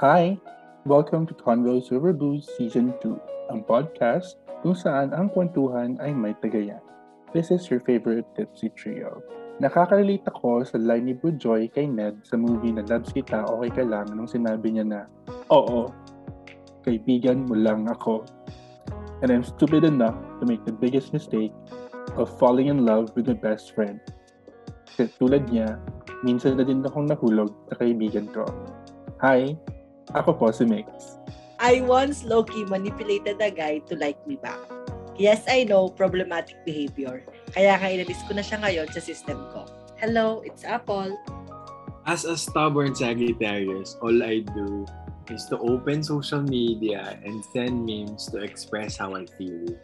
Hi! Welcome to Convo Silver Blues Season 2, ang podcast kung saan ang kwentuhan ay may tagayan. This is your favorite tipsy trio. Nakakarelate ako sa line ni Bujoy kay Ned sa movie na Labs Kita Okay Ka Lang nung sinabi niya na, Oo, kaibigan mo lang ako. And I'm stupid enough to make the biggest mistake of falling in love with my best friend. Kasi tulad niya, minsan na din akong nahulog sa kaibigan ko. Hi! Ako po si Mix. I once low-key manipulated a guy to like me back. Yes, I know, problematic behavior. Kaya inalis ko na siya ngayon sa system ko. Hello, it's Apple. As a stubborn Sagittarius, all I do is to open social media and send memes to express how I feel.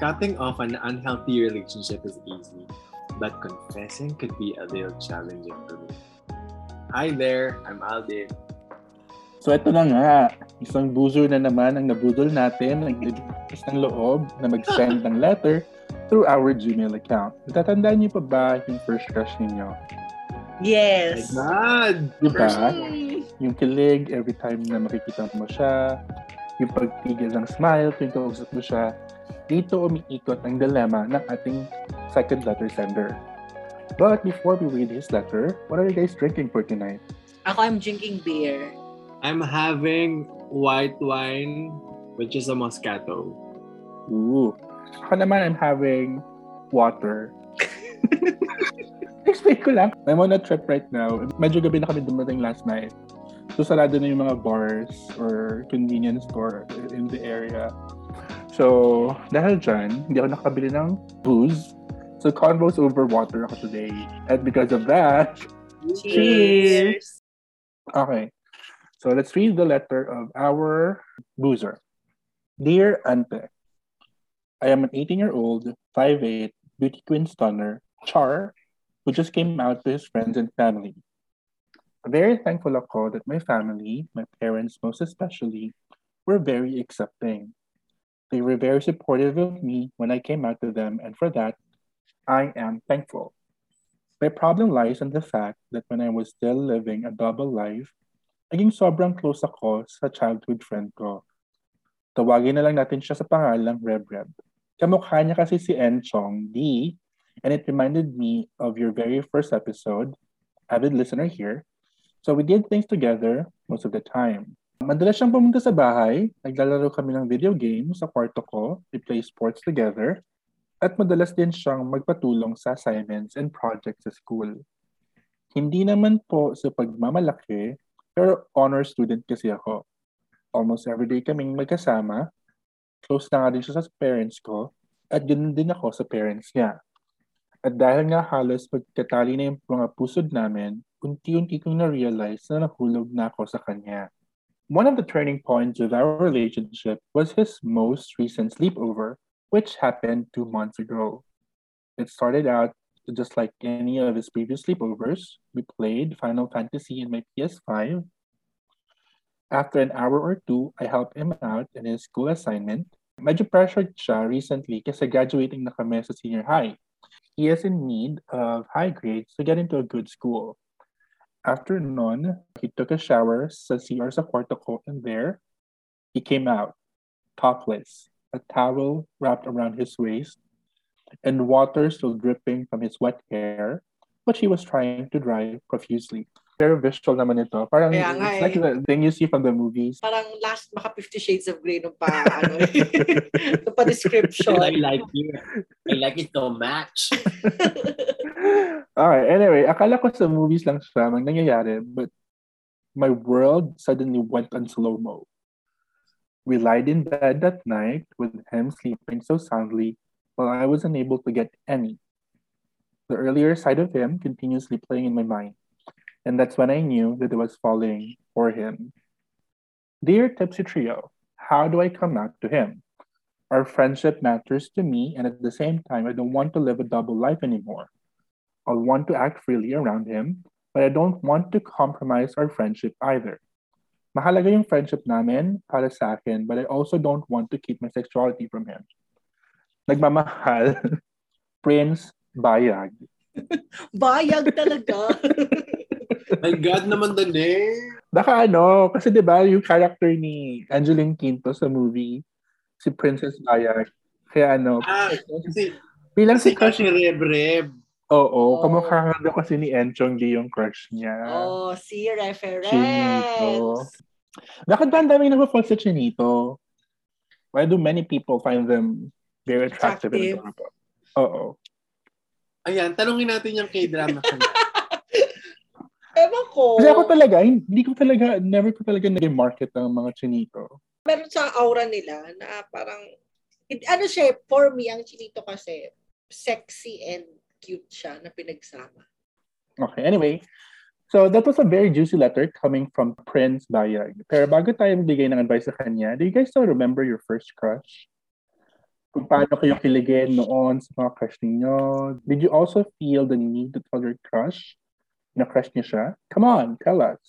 Cutting off an unhealthy relationship is easy, but confessing could be a little challenging for me. Hi there, I'm Aldi. So ito na nga, isang boozer na naman ang nabudol natin ng nagdidikas ng loob na mag-send ng letter through our Gmail account. Natatandaan niyo pa ba yung first crush ninyo? Yes! Oh my God! Diba? Yung kilig every time na makikita mo siya, yung pagtigil ng smile tuwing kausap mo siya, dito umiikot ang dilemma ng ating second letter sender. But before we read his letter, what are you guys drinking for tonight? Ako, I'm drinking beer. I'm having white wine, which is a Moscato. Ooh. Ako naman, I'm having water. Explain ko lang. I'm on a trip right now. Medyo gabi na kami dumating last night. So, sarado na yung mga bars or convenience store in the area. So, dahil dyan, hindi ako nakabili ng booze. So, Convo's over water ako today. And because of that, cheers! Okay. So, let's read the letter of our boozer. Dear Ante, I am an 18-year-old, 5'8", beauty queen stunner, Char, who just came out to his friends and family. Very thankful ako that my family, my parents most especially, were very accepting. They were very supportive of me when I came out to them, and for that, I am thankful. My problem lies in the fact that when I was still living a double life, naging sobrang close ako sa childhood friend ko. Tawagin na lang natin siya sa pangalang Reb-Reb. Kamukha niya kasi si Enchong Dee, and it reminded me of your very first episode, avid listener here. So we did things together most of the time. Madalas siyang pumunta sa bahay, naglalaro kami ng video games sa kwarto ko, we play sports together, at madalas din siyang magpatulong sa assignments and projects sa school. Hindi naman po sa pagmamalaki, pero honor student kasi ako. Almost everyday kaming magkasama. Close na nga din siya sa parents ko, at ganoon din ako sa parents niya. At dahil nga halos magkatali na yung mga pusod namin, unti-unti kong na-realize na nahulog na ako sa kanya. One of the turning points of our relationship was his most recent sleepover, which happened 2 months ago. It started out just like any of his previous sleepovers. We played Final Fantasy in my PS5. After an hour or two, I helped him out in his school assignment. Medyo pressured siya recently kasi graduating na kami sa senior high. He is in need of high grades to get into a good school. After noon, he took a shower sa CR sa kwarto ko, and there, he came out, topless, a towel wrapped around his waist, and water still dripping from his wet hair, which he was trying to dry profusely. Very visual naman ito. Parang kaya it's like the thing you see from the movies. Parang last maka 50 Shades of Grey nung pa, pa description. I like you. I like it so much. Alright, anyway, akala ko sa movies lang siya mang nangyayari, but my world suddenly went on slow-mo. We lied in bed that night with him sleeping so soundly while I was unable to get any. The earlier side of him continuously playing in my mind, and that's when I knew that it was falling for him. Dear Tipsy Trio, how do I come out to him? Our friendship matters to me, and at the same time, I don't want to live a double life anymore. I want to act freely around him, but I don't want to compromise our friendship either. Mahalaga yung friendship namin para sa akin, but I also don't want to keep my sexuality from him. Nagmamahal, Prince Bayag. Bayag talaga. My God naman the name. Baka ano, kasi diba yung character ni Angeline Quinto sa movie, si Princess Bayag. Kaya ano, kasi, bilang si crush ni Reb-Reb. Oo, kamukha daw kasi ni Enchong Dee yung crush niya. Oh, si reference. Chinito. Bakit ba ang daming nagpa-fall sa Chinito? Why do many people find them very attractive? Oo. Ayan, tanungin natin yung K-drama kanina. Ewan ko. Kasi ako talaga, never ko talaga nag-market ng mga Chinito. Meron sa aura nila na parang, ano siya, for me, ang Chinito kasi, sexy and cute siya na pinagsama. Okay, anyway. So, that was a very juicy letter coming from Prince Bayag. Pero bago tayo magbigay ng advice sa kanya, do you guys still remember your first crush? Kung paano kayo kiligin noon sa mga crush ninyo? Did you also feel the need to tell your crush? Na-crush niya siya? Come on, tell us.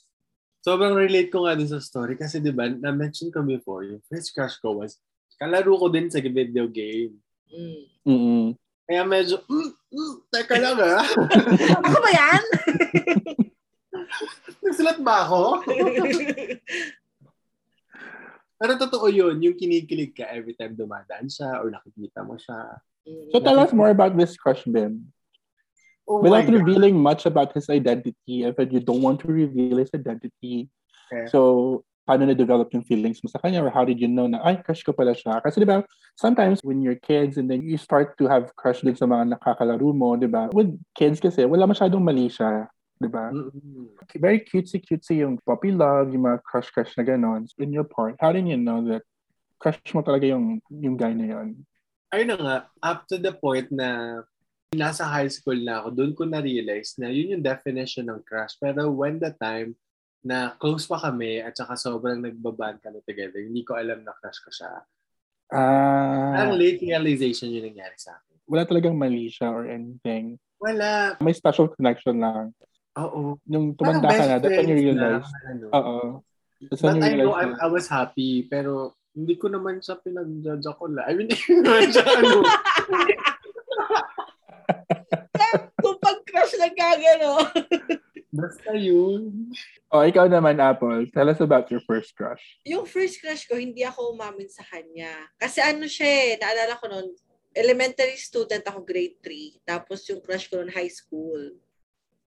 Sobrang relate ko nga din sa story kasi diba, na-mention ko before, yung first crush ko was, kalaro ko din sa video game. Mm. Kaya medyo, teka lang ha? Ako ba yan? Nagsulat ba ako? Pero totoo yun, yung kinikilig ka every time dumadaan siya or nakikita mo siya. So tell us more about this crush, Ben. Oh, without revealing much about his identity, I bet you don't want to reveal his identity. Okay. So, paano na-develop yung feelings mo sa kanya? Or how did you know na, ay, crush ko pala siya? Kasi diba, sometimes when you're kids and then you start to have crush din sa mga nakakalaro mo, diba? With kids kasi, wala masyadong mali siya, diba? Mm-hmm. Very cutesy-cutesy yung puppy love, yung mga crush-crush na ganon. In your part, how did you know that crush mo talaga yung guy na yun? Ayun na nga, up to the point na nasa high school na ako, doon ko na-realize na yun yung definition ng crush. Pero when the time na close pa kami at saka sobrang nagbaband kami together, hindi ko alam na crush ko siya. Ang late realization yun nangyari sa akin. Wala talagang mali siya or anything. Wala. May special connection lang. Oo. Nung tumanda ka na, that's when you realize. Oo. But I know I was happy, pero hindi ko naman siya pinag-judge ako lang. I mean, hindi ko naman siya ano. Kung pag-crush lang ka, gano'n. Basta yun. Oh, ikaw naman, Apple. Tell us about your first crush. Yung first crush ko, hindi ako umamin sa kanya. Kasi ano siya, naalala ko noon, elementary student ako, grade 3. Tapos yung crush ko noon, high school.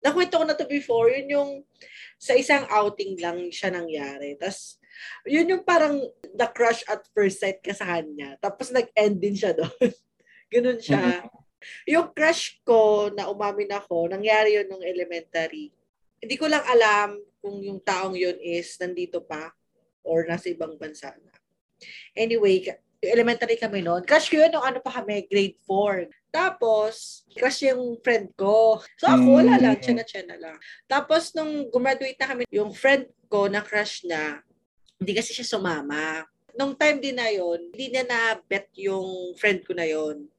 Nakwento ko na to before. Yun yung sa isang outing lang siya nangyari. Tapos, yun yung parang na-crush at first sight ka sa kanya. Tapos nag-end din siya doon. Ganun siya. Mm-hmm. Yung crush ko na umamin ako, nangyari yun nung elementary. Hindi ko lang alam kung yung taong yun is nandito pa or nasa ibang bansa na. Anyway, elementary kami noon. Crush ko yun nung ano pa kami, grade 4. Tapos, crush yung friend ko. So ako, wala lang, tiyana lang. Tapos nung graduate na kami, yung friend ko na crush na, hindi kasi siya sumama. Nung time din na yun, hindi niya na-bet yung friend ko na yun.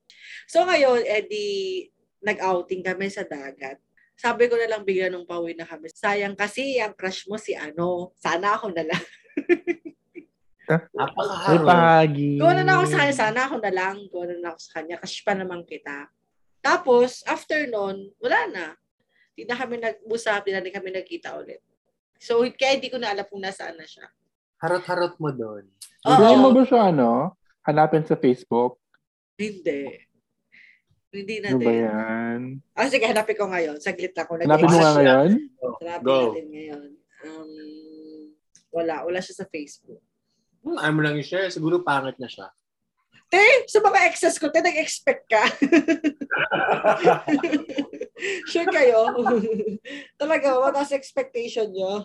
So ngayon, edi nag-outing kami sa dagat. Sabi ko na lang bigla nung pauwi na kami, sayang kasi ang crush mo si ano, sana ako na lang. Napakahagi. Gawin na ako sa kanya, sana ako na lang. Gawin na ako sa kanya, crush pa naman kita. Tapos, after nun, wala na. Hindi na kami nag-usap, hindi na kami nagkita ulit. So, kaya hindi ko na alam kung nasaan na siya. Harot-harot mo doon. Hindi mo ba siya, ano, hanapin sa Facebook? Hindi natin. Ano ba yan? Sige, hanapin ko ngayon. Saglit ako. Hanapin mo nga ngayon? Hanapin natin ngayon. Wala siya sa Facebook. Ayaw mo lang i-share. Siguro pangit na siya. Te, sa mga exes ko, te, nag-expect ka. Sure kayo? Talaga, mataas expectation nyo.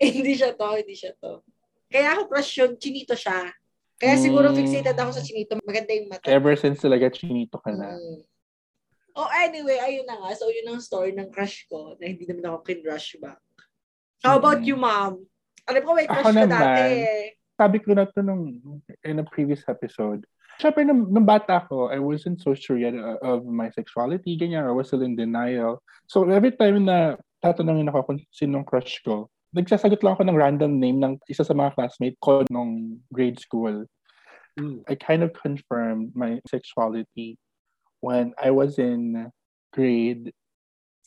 Hindi siya to. Kaya ako crush yun, Chinito siya. Kaya siguro fixated ako sa Chinito. Maganda yung mata. Ever since talaga Chinito ka na. Oh, anyway, ayun na nga. So, yun ang story ng crush ko na hindi naman ako kinrush back. How about you, ma'am? Alam ko, may crush ka dati eh. Sabi ko na ito in a previous episode. Siyempre, nung bata ako, I wasn't so sure yet of my sexuality. Ganyan, I was still in denial. So, every time na tatanungin ako kung sinong crush ko, nagsasagot lang ako ng random name ng isa sa mga classmate ko nung grade school. I kind of confirmed my sexuality when I was in grade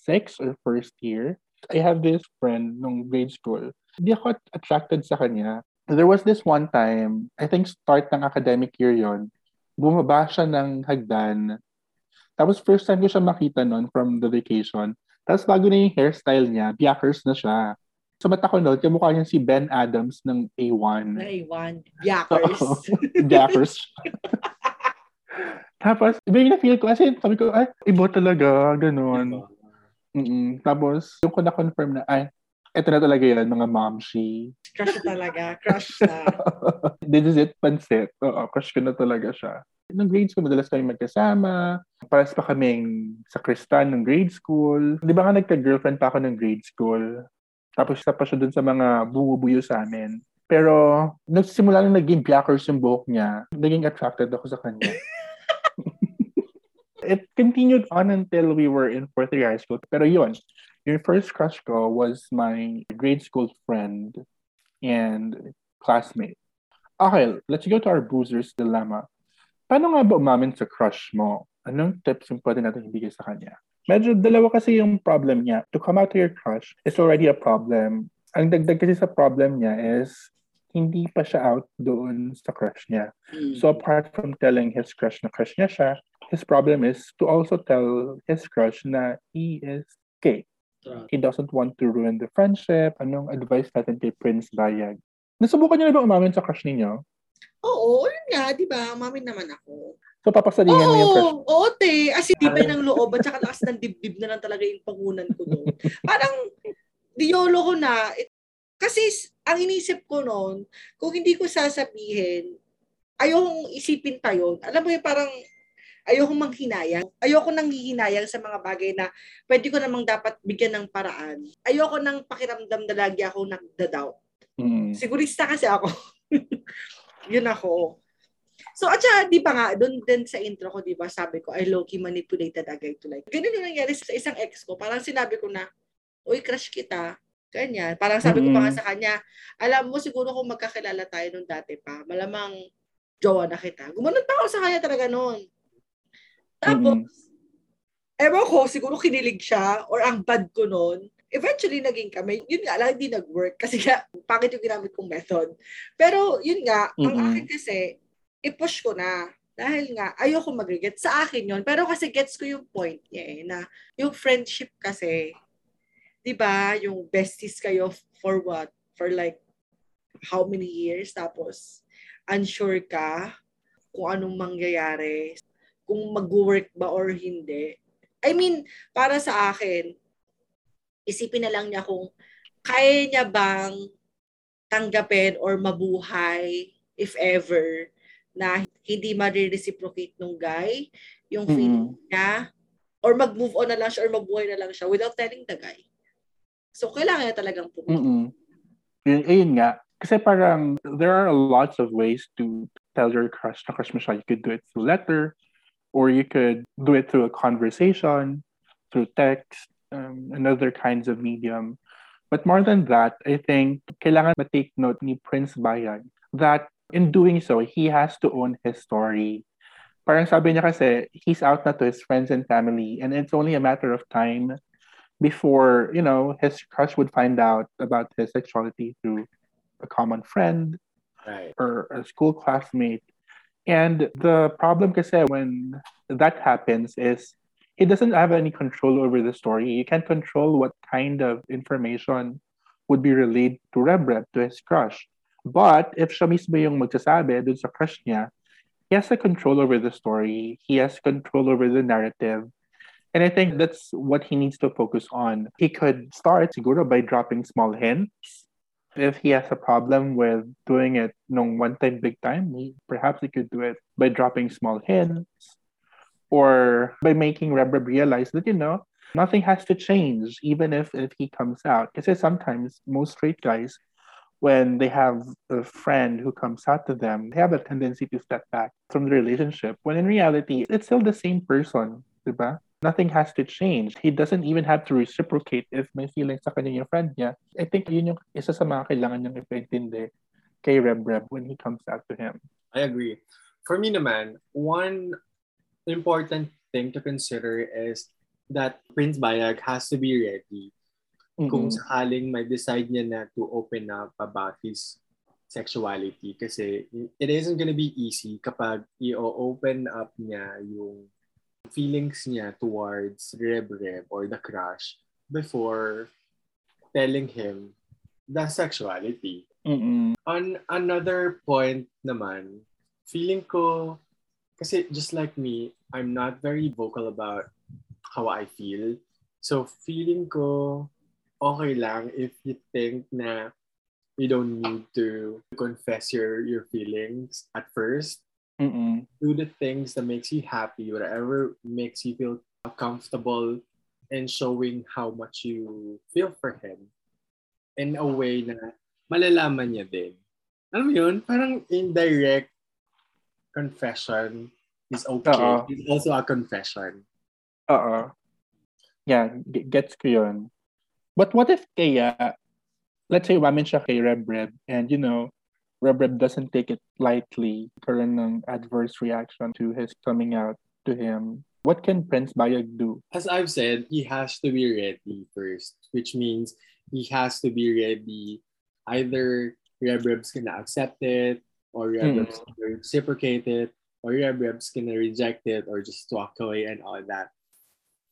6 or first year. I have this friend nung grade school. Hindi ako attracted sa kanya. There was this one time, I think start ng academic year yon, bumaba siya ng hagdan. Tapos first time ko siya makita nun from the vacation. Tapos bago na yung hairstyle niya, biyakers na siya. Sa mata ko nun, kamukha niya si Ben Adams ng A1. Biyakers. So, biyakers. Tapos, iba yung na-feel ko. Kasi sabi ko, ay, iba talaga, ganun. Tapos, yung ko na-confirm na, ay, eto na talaga yun, mga momshi. Crush talaga, crush na. This is it, pansit. Oo, crush ko na talaga siya. Nung grade school, madalas kami magkasama. Paras pa kaming sa Kristan nung grade school. Di ba nga nagka-girlfriend pa ako nung grade school? Tapos isa pa siya dun sa mga buyo-buyo sa amin. Pero, nagsimula nung naging blackers yung buhok niya, naging attracted ako sa kanya. It continued on until we were in fourth year high school. Pero yun, yung first crush ko was my grade school friend and classmate. Okay, let's go to our Boozer's Dilemma. Paano nga ba umamin sa crush mo? Anong tips yung pwede natin ibigay sa kanya? Medyo dalawa kasi yung problem niya. To come out to your crush is already a problem. Ang dagdag kasi sa problem niya is hindi pa siya out doon sa crush niya. So apart from telling his crush na crush niya siya, his problem is to also tell his crush na he is gay. He doesn't want to ruin the friendship. Anong advice natin kay Prince Bayag? Nasubukan niyo na ba umamin sa crush niyo? Oo, yun nga, di ba? Umamin naman ako. So papasalihan mo yung crush? Oo, te. As in, dibay ng loob at saka lakas ng dibdib na lang talaga yung pangunan ko doon. Parang, diyolo ko na. Kasi ang inisip ko noon, kung hindi ko sasabihin, ayokong isipin pa yun. Alam mo yun, parang ayokong manghinayang. Ayoko nang hihinayang sa mga bagay na pwede ko namang dapat bigyan ng paraan. Ayoko nang pakiramdam na lagi ako nagda-doubt. Sigurista kasi ako. Yun ako. So, at sya, di ba nga, doon din sa intro ko, di ba, sabi ko, I low-key manipulated agay to like. Ganun yung nangyari sa isang ex ko. Parang sinabi ko na, uy, crush kita. Ganyan. Parang sabi ko pa nga sa kanya, alam mo, siguro kung magkakilala tayo nung dati pa, malamang jowa na kita. Gumanon pa ako sa kanya talaga noon. Tapos, ewan ko, siguro kinilig siya or ang bad ko noon. Eventually, naging kami. Yun nga lang, hindi nag-work kasi nga, pangit yung ginamit kong method. Pero, yun nga, ang akin kasi, i-push ko na. Dahil nga, ayoko mag-regret. Sa akin yun. Pero kasi gets ko yung point niya eh, na yung friendship kasi, di ba, yung besties kayo for what? For like, how many years? Tapos, unsure ka kung anong mangyayari. Kung mag-work ba or hindi. I mean, para sa akin, isipin na lang niya kung kaya niya bang tanggapin or mabuhay, if ever, na hindi ma-reciprocate nung guy, yung feeling niya, or mag-move on na lang siya, or mabuhay na lang siya without telling the guy. So, kailangan niya talagang pumunta. Ayun nga. Kasi parang, there are lots of ways to tell your crush na crush mo siya. You could do it through letter, or you could do it through a conversation, through text, and other kinds of medium. But more than that, I think, kailangan ma-take note ni Prince Bayag that in doing so, he has to own his story. Parang sabi niya kasi, he's out na to his friends and family, and it's only a matter of time before, you know, his crush would find out about his sexuality through a common friend or a school classmate. And the problem kasi when that happens is he doesn't have any control over the story. You can't control what kind of information would be relayed to Reb-Reb, to his crush. But if siya mismo yung magsasabi dun sa crush niya, he has a control over the story. He has control over the narrative. And I think that's what he needs to focus on. He could start siguro by dropping small hints. If he has a problem with doing it one time, big time, perhaps he could do it by dropping small hints or by making Reb-Reb realize that, you know, nothing has to change even if he comes out. Because sometimes most straight guys, when they have a friend who comes out to them, they have a tendency to step back from the relationship when in reality, it's still the same person, diba? Nothing has to change. He doesn't even have to reciprocate if may feelings sa kanya yung friend niya. I think yun yung isa sa mga kailangan niyang ipaintindi kay Reb-Reb when he comes out to him. I agree. For me naman, one important thing to consider is that Prince Bayag has to be ready kung sakaling may decide niya na to open up about his sexuality. Kasi it isn't gonna be easy kapag i-open up niya yung feelings niya towards Reb-Reb or the crush before telling him the sexuality. Mm-mm. On another point naman, feeling ko, kasi just like me, I'm not very vocal about how I feel. So feeling ko, okay lang if you think na you don't need to confess your feelings at first. Mm-mm. Do the things that makes you happy, whatever makes you feel comfortable, and showing how much you feel for him in a way na malalaman niya din. Alam mo yun? Parang indirect confession is okay. Uh-oh. It's also a confession. Oo. Yeah, gets ko yun. But what if kaya, let's say wamin siya kay Reb-Reb, and you know, Reb-Reb doesn't take it lightly, karon ng adverse reaction to his coming out to him. What can Prince Bayag do? As I've said, he has to be ready first, which means he has to be ready. Either Reb-Reb's gonna accept it, or Reb-Reb's gonna reciprocate it, or Reb-Reb's gonna reject it, or just walk away and all that.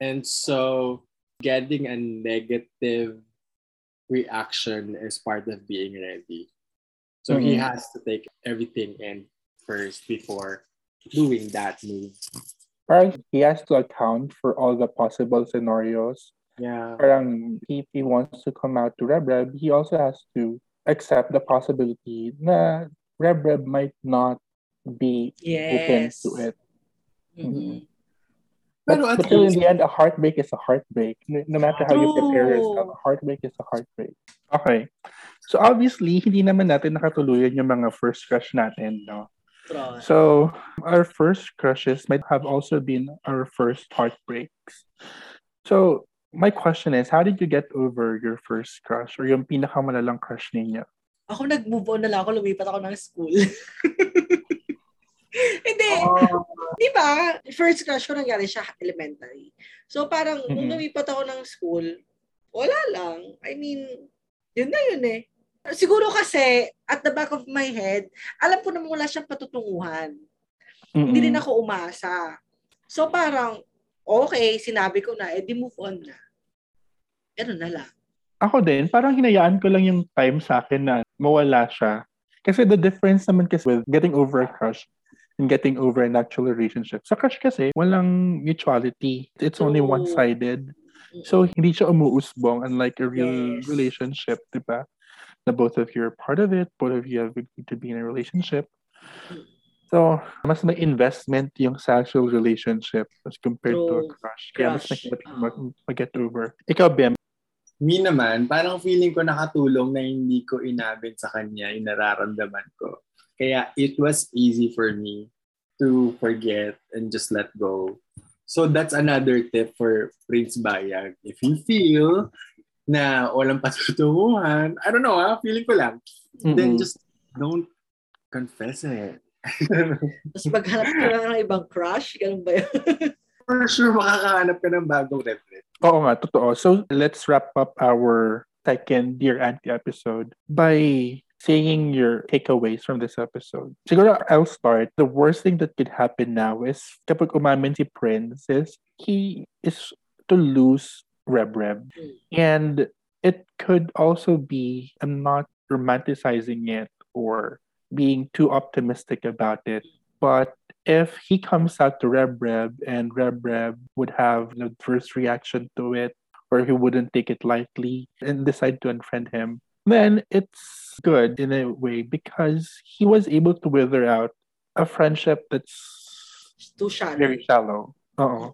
And so getting a negative reaction is part of being ready. So he has to take everything in first before doing that move. Parang he has to account for all the possible scenarios. Yeah. Parang if he wants to come out to Reb-Reb, he also has to accept the possibility na Reb-Reb might not be open to it. Mm-hmm. But still, in the end, a heartbreak is a heartbreak. No matter how you prepare yourself, a heartbreak is a heartbreak. Okay. So obviously, hindi naman natin nakatuluyan yung mga first crush natin, no? So our first crushes might have also been our first heartbreaks. So my question is, how did you get over your first crush or yung pinakamalalang crush ninyo? Ako nag-move on na lang ako, lumipat ako ng school. Hindi. Di ba? First crush ko nangyari siya elementary. So parang nung lumipat ako ng school, wala lang. I mean, yun na yun eh. Siguro kasi, at the back of my head, alam ko naman wala siyang patutunguhan. Hindi rin ako umasa. So parang, okay, sinabi ko na, di move on na. Ano na lang. Ako din, parang hinayaan ko lang yung time sa akin na mawala siya. Kasi the difference naman kasi with getting over a crush and getting over an actual relationship. Sa crush kasi, walang mutuality. It's only one-sided. So, hindi siya umuusbong unlike a real relationship, di ba? Na both of you are part of it, both of you have to be in a relationship. So, mas may investment yung sexual relationship as compared to a crush. Kaya mas mag-get over. Ikaw, Bim? Me naman, parang feeling ko nakatulong na hindi ko inabot sa kanya yung nararamdaman ko. Kaya it was easy for me to forget and just let go. So that's another tip for Prince Bayag. If you feel na walang patutunguhan, I don't know, feeling ko lang, then just don't confess it. Tapos maghanap ka lang ng ibang crush? Ganun ba yun? For sure, makakahanap ka ng bagong reference. Oo nga, totoo. So, let's wrap up our second Dear Ante episode by saying your takeaways from this episode. Siguro, I'll start. The worst thing that could happen now is kapag umamin si Princess, he is to lose Reb-Reb. And it could also be, I'm not romanticizing it or being too optimistic about it, but if he comes out to Reb-Reb and Reb-Reb would have an adverse reaction to it, or he wouldn't take it lightly and decide to unfriend him, then it's good in a way because he was able to wither out a friendship that's too shallow. Very shallow. Uh-oh.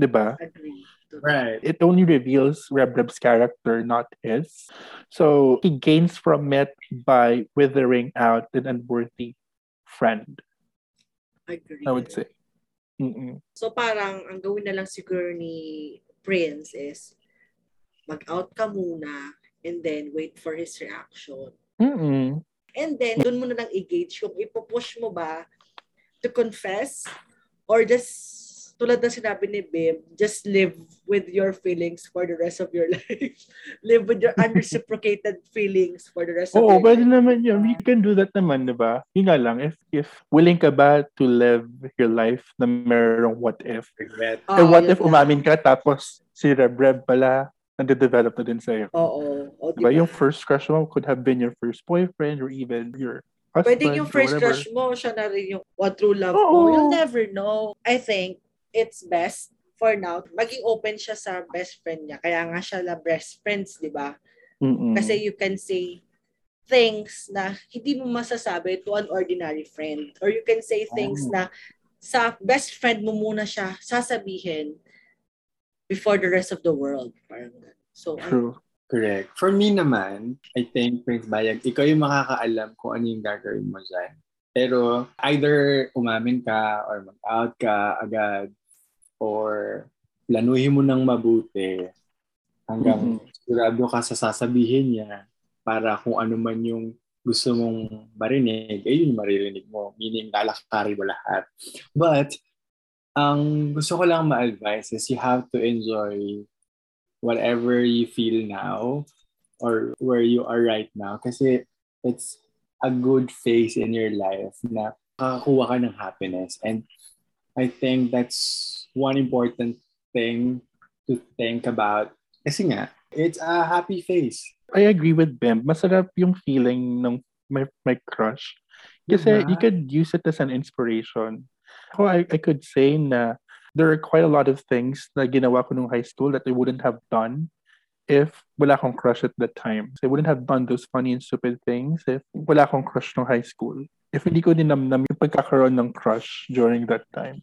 Diba? Agree. Right. It only reveals Reb-Reb's character, not his. So he gains from it by withering out an unworthy friend. I would say. Mm-mm. So parang ang gawin na lang siguro ni Prince is mag-out ka muna and then wait for his reaction. Mm-mm. And then doon mo na lang i-gauge kung ipupush mo ba to confess or just tulad na sinabi ni Bim, just live with your feelings for the rest of your life. Live with your unreciprocated feelings for the rest of your life. Oo, pwede naman yun. You can do that naman, diba? Yun nga lang, if willing ka ba to live your life na merong what if? Regret. Oh, what if umamin ka tapos si Reb-Reb pala nade-develop na din sa'yo. Oo. Oh, diba? Yung first crush mo could have been your first boyfriend or even your husband. Pwede yung first crush mo, siya na rin yung what true love mo. You'll never know. I think it's best for now maging open siya sa best friend niya, kaya nga siya la best friends, di ba? Kasi you can say things na hindi mo masasabi to an ordinary friend, or you can say things na sa best friend mo muna siya sasabihin before the rest of the world, parang ganun. So true. Correct. For me naman, I think Prince Bayag, ikaw yung makakaalam kung ano yung gagawin mo dyan. Pero either umamin ka or mag-out ka agad or planuhin mo ng mabuti hanggang sigurado ka sa sasabihin niya para kung ano man yung gusto mong marinig, ay yun maririnig mo. Meaning, lalakari mo lahat. But, ang gusto ko lang ma-advise is you have to enjoy whatever you feel now or where you are right now. Kasi it's a good phase in your life na kakakuha ka ng happiness. And I think that's one important thing to think about. Kasi nga, it's a happy phase. I agree with Bim. Masarap yung feeling ng my crush. Kasi you could use it as an inspiration. Ako, I could say na there are quite a lot of things na ginawa ko nung high school that I wouldn't have done if wala akong crush at that time. So I wouldn't have done those funny and stupid things if wala akong crush nung high school. If hindi ko dinamnam yung pagkakaroon ng crush during that time.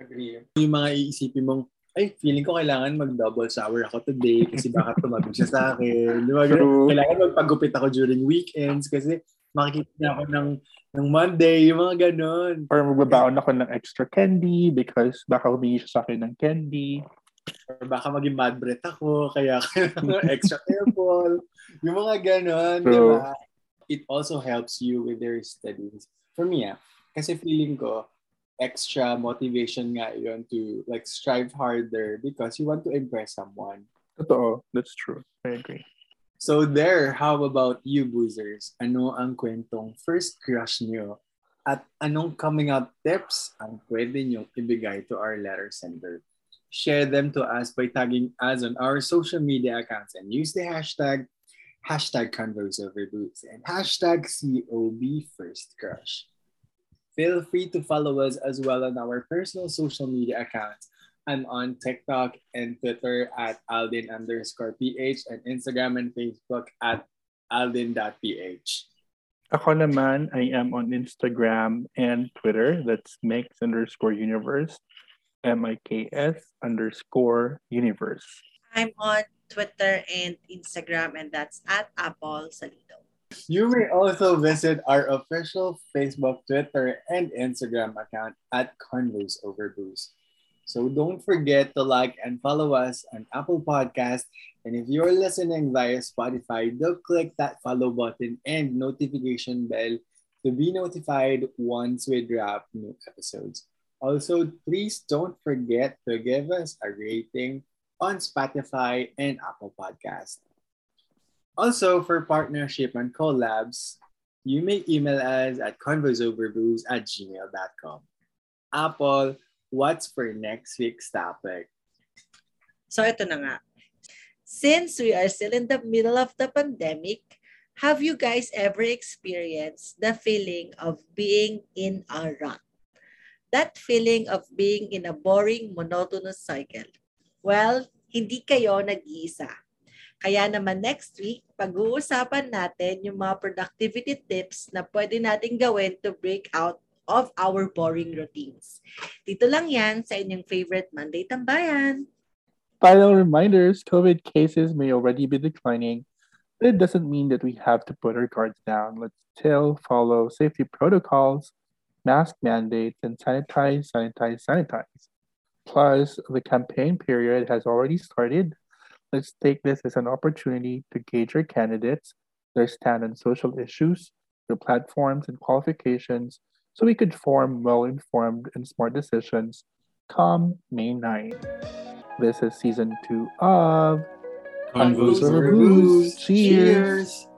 Agree. Yung mga iisipin mong, ay, feeling ko kailangan mag-double shower ako today kasi baka tumabig siya sa akin. Kailangan magpagupit ako during weekends kasi makikita ako ng Monday, yung mga ganon. Or magbabaon ako ng extra candy because baka humingi siya sa akin ng candy. Or baka maging mad breath ako, kaya extra careful. Yung mga ganon, di ba? It also helps you with your studies. For me, kasi feeling ko, extra motivation nga yun to like strive harder because you want to impress someone. Totoo, that's true. I agree. So there, how about you, boozers? Ano ang kwentong first crush niyo? At anong coming out tips ang pwede niyong ibigay to our letter sender? Share them to us by tagging us on our social media accounts and use the hashtag ConvoSilverBlues and hashtag #COBFirstCrush. Feel free to follow us as well on our personal social media accounts. I'm on TikTok and Twitter at Aldin_PH and Instagram and Facebook at Aldin.ph. Ako naman, I am on Instagram and Twitter. That's mix_universe. MIKS_universe. I'm on Twitter and Instagram, and that's at Apple Salido. You may also visit our official Facebook, Twitter, and Instagram account at ConvoSilverBlues. So don't forget to like and follow us on Apple Podcasts. And if you're listening via Spotify, do click that follow button and notification bell to be notified once we drop new episodes. Also, please don't forget to give us a rating on Spotify and Apple Podcasts. Also, for partnership and collabs, you may email us at convosoverblues@gmail.com. Apple, what's for next week's topic? So, ito na nga. Since we are still in the middle of the pandemic, have you guys ever experienced the feeling of being in a rut? That feeling of being in a boring, monotonous cycle. Well, hindi kayo nag-iisa. Kaya naman next week, pag-uusapan natin yung mga productivity tips na pwede nating gawin to break out of our boring routines. Dito lang yan sa inyong favorite Monday Tambayan. Final reminders, COVID cases may already be declining, but it doesn't mean that we have to put our guards down. Let's still follow safety protocols, mask mandates, and sanitize. Plus, the campaign period has already started. Let's take this as an opportunity to gauge our candidates, their stand on social issues, their platforms and qualifications, so we could form well-informed and smart decisions come May 9th. This is season 2 of Convo Silver Blues. Cheers!